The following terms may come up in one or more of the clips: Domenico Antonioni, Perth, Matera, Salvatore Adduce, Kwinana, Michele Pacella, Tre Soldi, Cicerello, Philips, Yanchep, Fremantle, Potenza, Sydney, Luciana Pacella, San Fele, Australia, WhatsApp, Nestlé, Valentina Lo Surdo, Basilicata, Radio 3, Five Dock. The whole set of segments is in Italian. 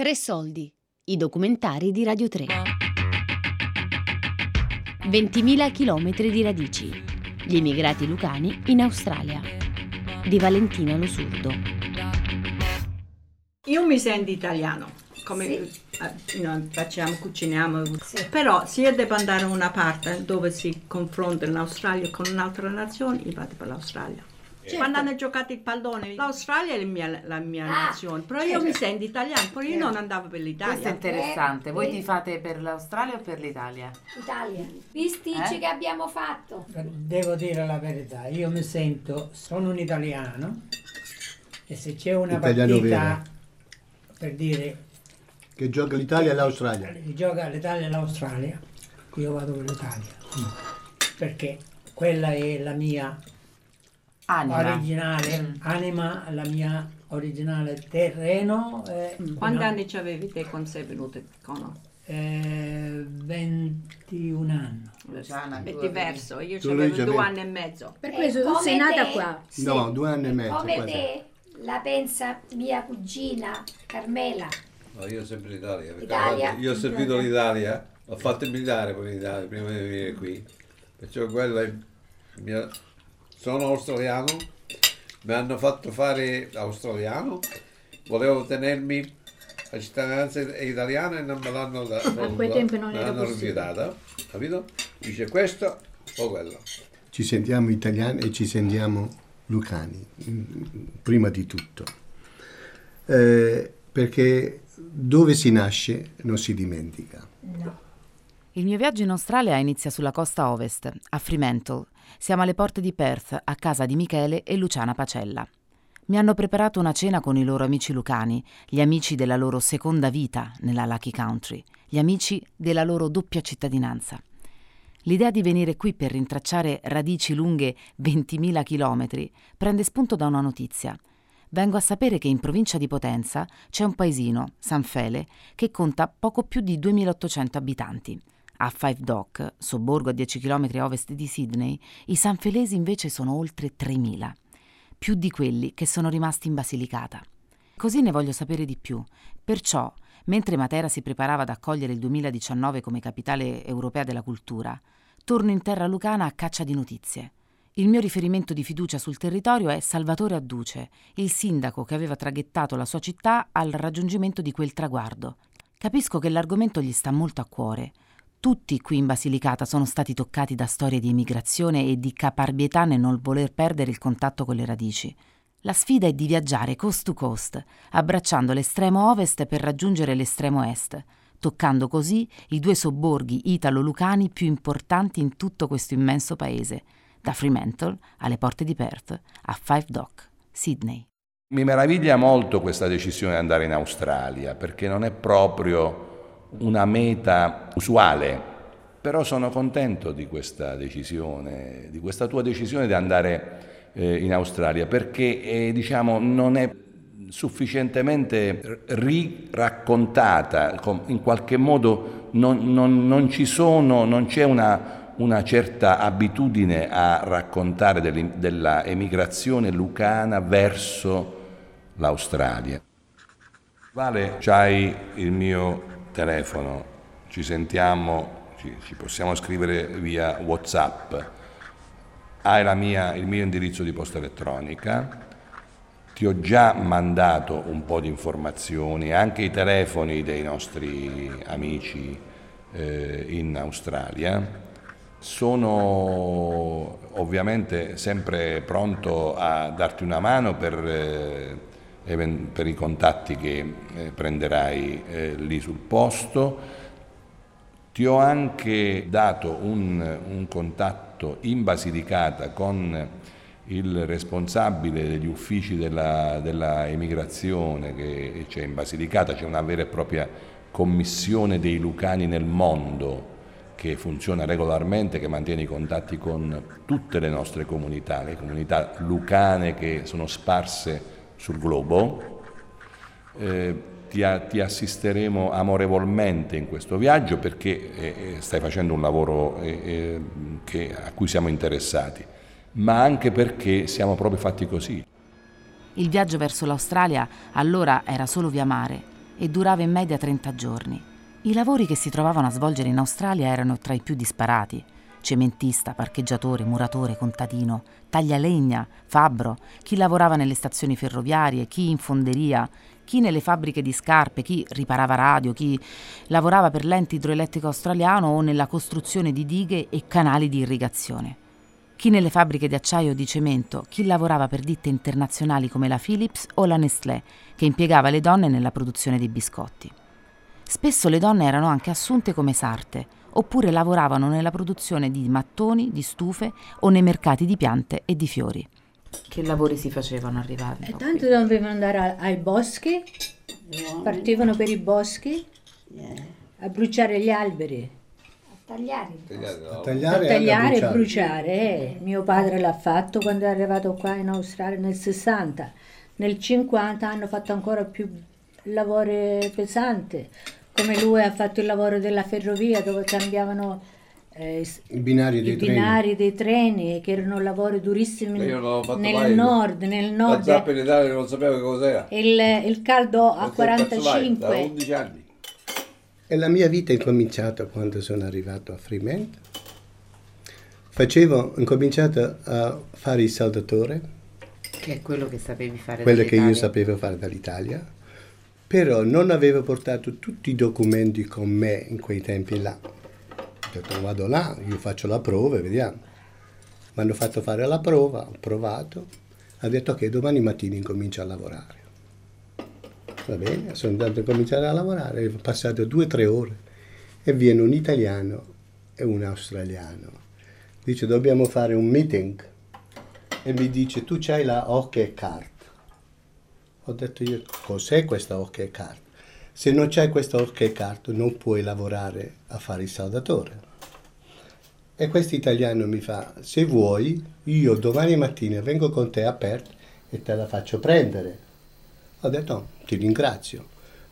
Tre Soldi, i documentari di Radio 3. 20.000 chilometri di radici. Gli immigrati lucani in Australia. Di Valentina Lo Surdo. Io mi sento italiano, come sì. Noi facciamo, cuciniamo, sì. Però se io devo andare a una parte dove si confronta l'Australia con un'altra nazione, io vado per l'Australia. Certo. Quando hanno giocato il pallone, l'Australia è la mia nazione, però certo. Io mi sento italiana, poi io non andavo per l'Italia. Questo è interessante, voi ti fate per l'Australia o per l'Italia? Italia, visti che abbiamo fatto. Devo dire la verità, io mi sento, sono un italiano e se c'è una italiano partita, vero. Per dire... Che gioca l'Italia e l'Australia. Gioca l'Italia e l'Australia, io vado per l'Italia, perché quella è la mia... Anima. Originale, anima, la mia originale terreno. Quanti anni ci avevi te quando sei venuta? 21 anni. Gianna, è diverso, io ci avevo 2 anni e mezzo. Per questo tu sei nata qua? Sì. No, 2 anni e mezzo. Come te la pensa mia cugina Carmela? No, io sempre l'Italia. Italia. Io ho servito l'Italia, ho fatto il militare poi in Italia prima di venire qui. Perciò quella è mia... Sono australiano, mi hanno fatto fare australiano, volevo tenermi la cittadinanza italiana e non me l'hanno rifiutata, capito? Dice questo o quello. Ci sentiamo italiani e ci sentiamo lucani, prima di tutto, perché dove si nasce non si dimentica. No. Il mio viaggio in Australia inizia sulla costa ovest, a Fremantle. Siamo alle porte di Perth, a casa di Michele e Luciana Pacella. Mi hanno preparato una cena con i loro amici lucani, gli amici della loro seconda vita nella Lucky Country, gli amici della loro doppia cittadinanza. L'idea di venire qui per rintracciare radici lunghe 20.000 chilometri prende spunto da una notizia. Vengo a sapere che in provincia di Potenza c'è un paesino, San Fele, che conta poco più di 2.800 abitanti. A Five Dock, sobborgo a 10 km a ovest di Sydney, i sanfelesi invece sono oltre 3.000, più di quelli che sono rimasti in Basilicata. Così ne voglio sapere di più. Perciò, mentre Matera si preparava ad accogliere il 2019 come capitale europea della cultura, torno in terra lucana a caccia di notizie. Il mio riferimento di fiducia sul territorio è Salvatore Adduce, il sindaco che aveva traghettato la sua città al raggiungimento di quel traguardo. Capisco che l'argomento gli sta molto a cuore. Tutti qui in Basilicata sono stati toccati da storie di immigrazione e di caparbietà nel non voler perdere il contatto con le radici. La sfida è di viaggiare coast to coast, abbracciando l'estremo ovest per raggiungere l'estremo est, toccando così i 2 sobborghi italo-lucani più importanti in tutto questo immenso paese, da Fremantle alle porte di Perth a Five Dock, Sydney. Mi meraviglia molto questa decisione di andare in Australia, perché non è proprio... una meta usuale, però sono contento di questa decisione, di questa tua decisione di andare in Australia, perché diciamo non è sufficientemente riraccontata, in qualche modo non c'è una certa abitudine a raccontare della emigrazione lucana verso l'Australia. Vale, c'hai il mio telefono, ci sentiamo, ci possiamo scrivere via WhatsApp, hai il mio indirizzo di posta elettronica, ti ho già mandato un po' di informazioni, anche i telefoni dei nostri amici in Australia. Sono ovviamente sempre pronto a darti una mano per i contatti che prenderai lì sul posto. Ti ho anche dato un contatto in Basilicata con il responsabile degli uffici della emigrazione che c'è in Basilicata, c'è una vera e propria commissione dei lucani nel mondo che funziona regolarmente, che mantiene i contatti con tutte le nostre comunità, le comunità lucane che sono sparse sul globo, ti assisteremo amorevolmente in questo viaggio perché stai facendo un lavoro a cui siamo interessati, ma anche perché siamo proprio fatti così. Il viaggio verso l'Australia allora era solo via mare, e durava in media 30 giorni. I lavori che si trovavano a svolgere in Australia erano tra i più disparati: cementista, parcheggiatore, muratore, contadino, taglialegna, fabbro, chi lavorava nelle stazioni ferroviarie, chi in fonderia, chi nelle fabbriche di scarpe, chi riparava radio, chi lavorava per l'ente idroelettrico australiano o nella costruzione di dighe e canali di irrigazione, chi nelle fabbriche di acciaio o di cemento, chi lavorava per ditte internazionali come la Philips o la Nestlé, che impiegava le donne nella produzione dei biscotti. Spesso le donne erano anche assunte come sarte, oppure lavoravano nella produzione di mattoni, di stufe o nei mercati di piante e di fiori. Che lavori si facevano arrivando? E tanto qui dovevano andare ai boschi, partivano per i boschi a bruciare gli alberi. A tagliare e bruciare. Mio padre l'ha fatto quando è arrivato qua in Australia nel 60. Nel 50 hanno fatto ancora più lavori pesanti, come lui ha fatto il lavoro della ferrovia dove cambiavano i binari dei treni, che erano lavori durissimi nel nord. La zappa in Italia non sapevo cos'era. Il caldo a 45. Da 11 anni. E la mia vita è cominciata quando sono arrivato a Fremantle. Ho cominciato a fare il saldatore. Che è quello che sapevi fare dall'Italia. Quello che io sapevo fare dall'Italia. Però non avevo portato tutti i documenti con me in quei tempi là. Ho detto, vado là, io faccio la prova e vediamo. Mi hanno fatto fare la prova, ho provato. Ha detto che domani mattina incomincio a lavorare. Va bene, sono andato a cominciare a lavorare, è passato 2 o 3 ore e viene un italiano e un australiano. Dice, dobbiamo fare un meeting. E mi dice, tu c'hai la hockey card. Ho detto io, cos'è questa hockey card? Se non c'hai questa hockey card non puoi lavorare a fare il saldatore. E questo italiano mi fa, se vuoi, io domani mattina vengo con te a Perth e te la faccio prendere. Ho detto, no, ti ringrazio,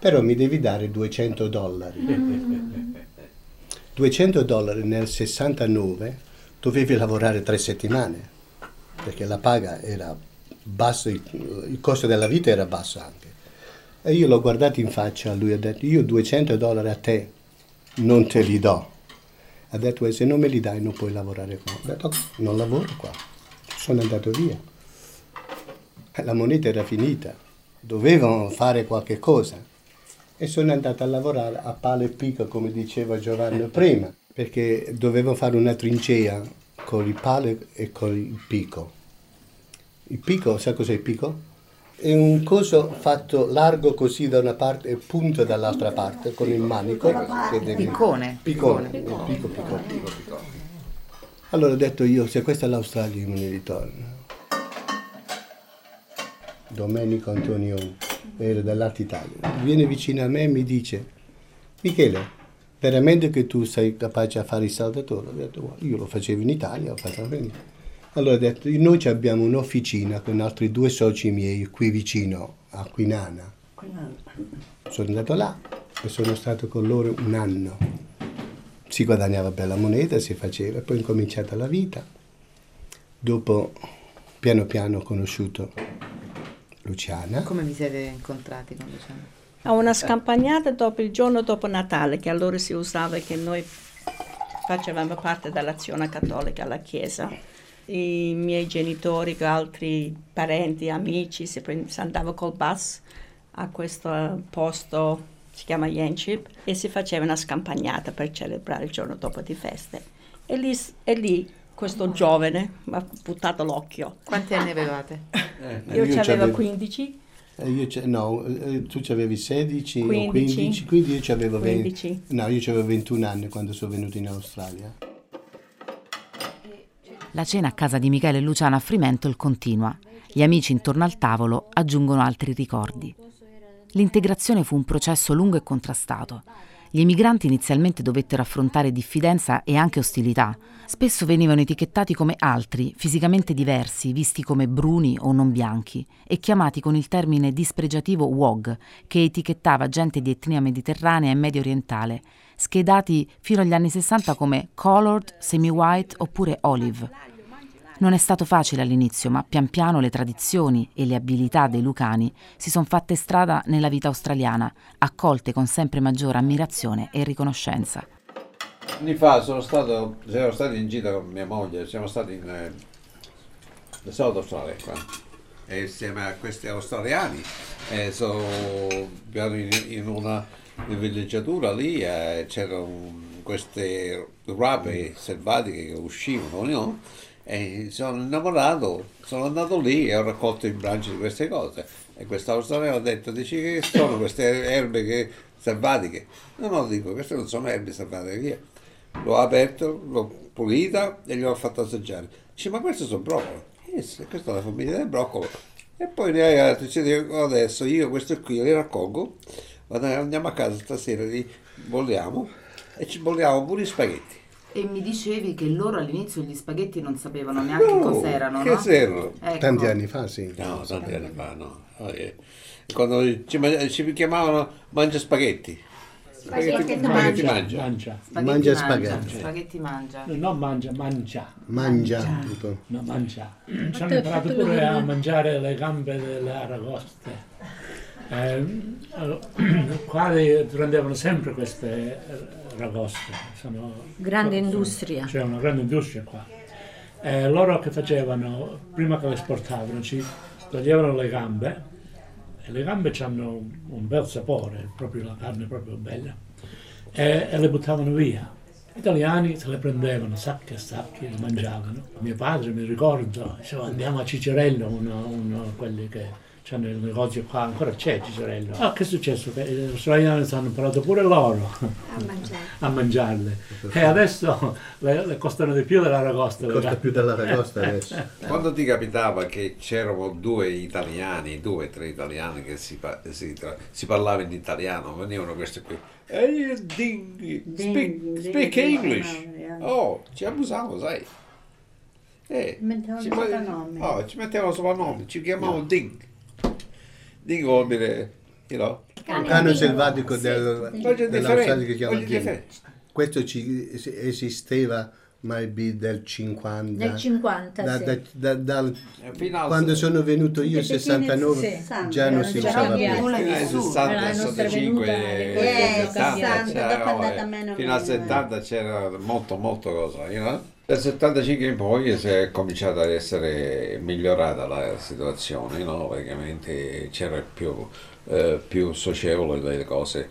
però mi devi dare $200. $200 nel 69 dovevi lavorare 3 settimane, perché la paga era bassa, il costo della vita era basso anche. E io l'ho guardato in faccia, lui ha detto, io $200 a te non te li do. Ha detto, se non me li dai non puoi lavorare qua. Ho detto, non lavoro qua, sono andato via. La moneta era finita. Dovevano fare qualche cosa e sono andato a lavorare a palo e picco, come diceva Giovanni prima, perché dovevo fare una trincea con il palo e con il picco. Il picco, sai cos'è il picco? È un coso fatto largo così da una parte e punto dall'altra parte con il manico. Piccone. Allora ho detto io, se questa è l'Australia me ne ritorno. Domenico Antonioni, era dell'Arte Italia, viene vicino a me e mi dice, Michele, veramente che tu sei capace a fare il saldatore? Ho detto, io lo facevo in Italia, lo facevo venire. Allora ho detto, noi abbiamo un'officina con altri 2 soci miei qui vicino a Kwinana. Sono andato là e sono stato con loro 1 anno. Si guadagnava bella moneta, si faceva, poi è incominciata la vita. Dopo, piano piano ho conosciuto Luciana. Come vi siete incontrati con Luciana? A una scampagnata dopo il giorno dopo Natale, che allora si usava e che noi facevamo parte dell'azione cattolica alla chiesa. I miei genitori, altri parenti, amici, si andavano col bus a questo posto, si chiama Yanchep, e si faceva una scampagnata per celebrare il giorno dopo di feste. E lì questo giovane mi ha buttato l'occhio. Quanti anni avevate? Io c'avevo 15. Tu c'avevi 16 15. o 15, quindi io c'avevo 20. No, io c'avevo 21 anni quando sono venuto in Australia. La cena a casa di Michele e Luciana a Fremantle continua. Gli amici intorno al tavolo aggiungono altri ricordi. L'integrazione fu un processo lungo e contrastato. Gli emigranti inizialmente dovettero affrontare diffidenza e anche ostilità. Spesso venivano etichettati come altri, fisicamente diversi, visti come bruni o non bianchi, e chiamati con il termine dispregiativo wog, che etichettava gente di etnia mediterranea e medio orientale, schedati fino agli anni 60 come colored, semi-white oppure olive. Non è stato facile all'inizio, ma pian piano le tradizioni e le abilità dei lucani si sono fatte strada nella vita australiana, accolte con sempre maggiore ammirazione e riconoscenza. Anni fa siamo stati in gita con mia moglie, siamo stati in South Australia qua, e insieme a questi australiani sono in una villeggiatura lì, c'erano queste rape selvatiche che uscivano, no? E sono innamorato, sono andato lì e ho raccolto i branci di queste cose, e questa australiana ha detto: dici che sono queste erbe selvatiche? No, dico, queste non sono erbe selvatiche, via. L'ho aperto, l'ho pulita e gli ho fatto assaggiare. Dice: ma queste sono broccoli? Questa è la famiglia del broccolo. E poi adesso io questo qui li raccolgo, andiamo a casa stasera, li bolliamo e ci bolliamo pure gli spaghetti. E mi dicevi che loro all'inizio gli spaghetti non sapevano neanche cos'erano, no? Ecco. Tanti anni fa, sì. No, tanti anni fa, no. Okay. Quando ci chiamavano mangia spaghetti. Mangia spaghetti. Ci hanno imparato pure a mangiare le gambe delle aragoste. Quali prendevano sempre queste aragoste. Grande industria. C'è una grande industria qua. Loro che facevano, prima che le esportavano, ci toglievano le gambe. E le gambe hanno un bel sapore, proprio la carne è proprio bella, e le buttavano via. Gli italiani se le prendevano sacchi e sacchi e le mangiavano. Mio padre, mi ricordo, diceva: andiamo a Cicerello, uno quelli che hanno il negozio qua, ancora c'è Cicerello. Ah, che è successo? Gli australiani hanno imparato pure loro a mangiarle. E adesso le costano di più dell'aragosta. Costa più dell'aragosta adesso. Quando ti capitava che c'erano due o tre italiani che si parlavano in italiano, venivano questi qui. E speak English. Oh, ci abusavo, sai. Ci mettevano soprannomi, ci chiamavano Ding. Dico, vuol dire, il cane selvatico dell'Australia che chiamano Ding. Questo esisteva, maybe, del 50. Del 50, quando sono venuto io, 69, già non si usava più. Nel 60, 65, 70, fino al 70 c'era molto cosa, Dal 75 in poi si è cominciata ad essere migliorata la situazione, no? Praticamente c'era più socievole delle cose,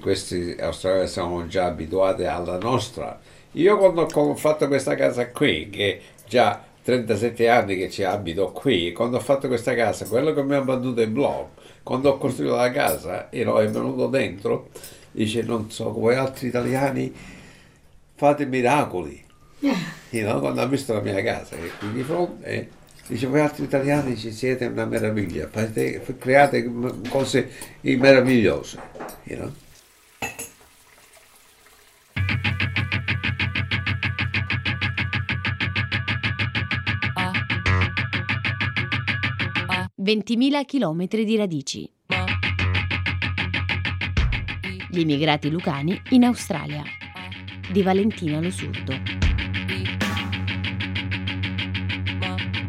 questi australiani siamo già abituati alla nostra. Io quando ho fatto questa casa qui, che già 37 anni che ci abito qui, quando ho fatto questa casa, quello che mi ha battuto il blog, quando ho costruito la casa, è venuto dentro, dice: non so, voi altri italiani fate miracoli. Quando ha visto la mia casa qui di fronte, dice: voi altri italiani ci siete una meraviglia, create cose meravigliose. Ah. 20.000 chilometri di radici. Gli immigrati lucani in Australia, di Valentina Lo Surdo.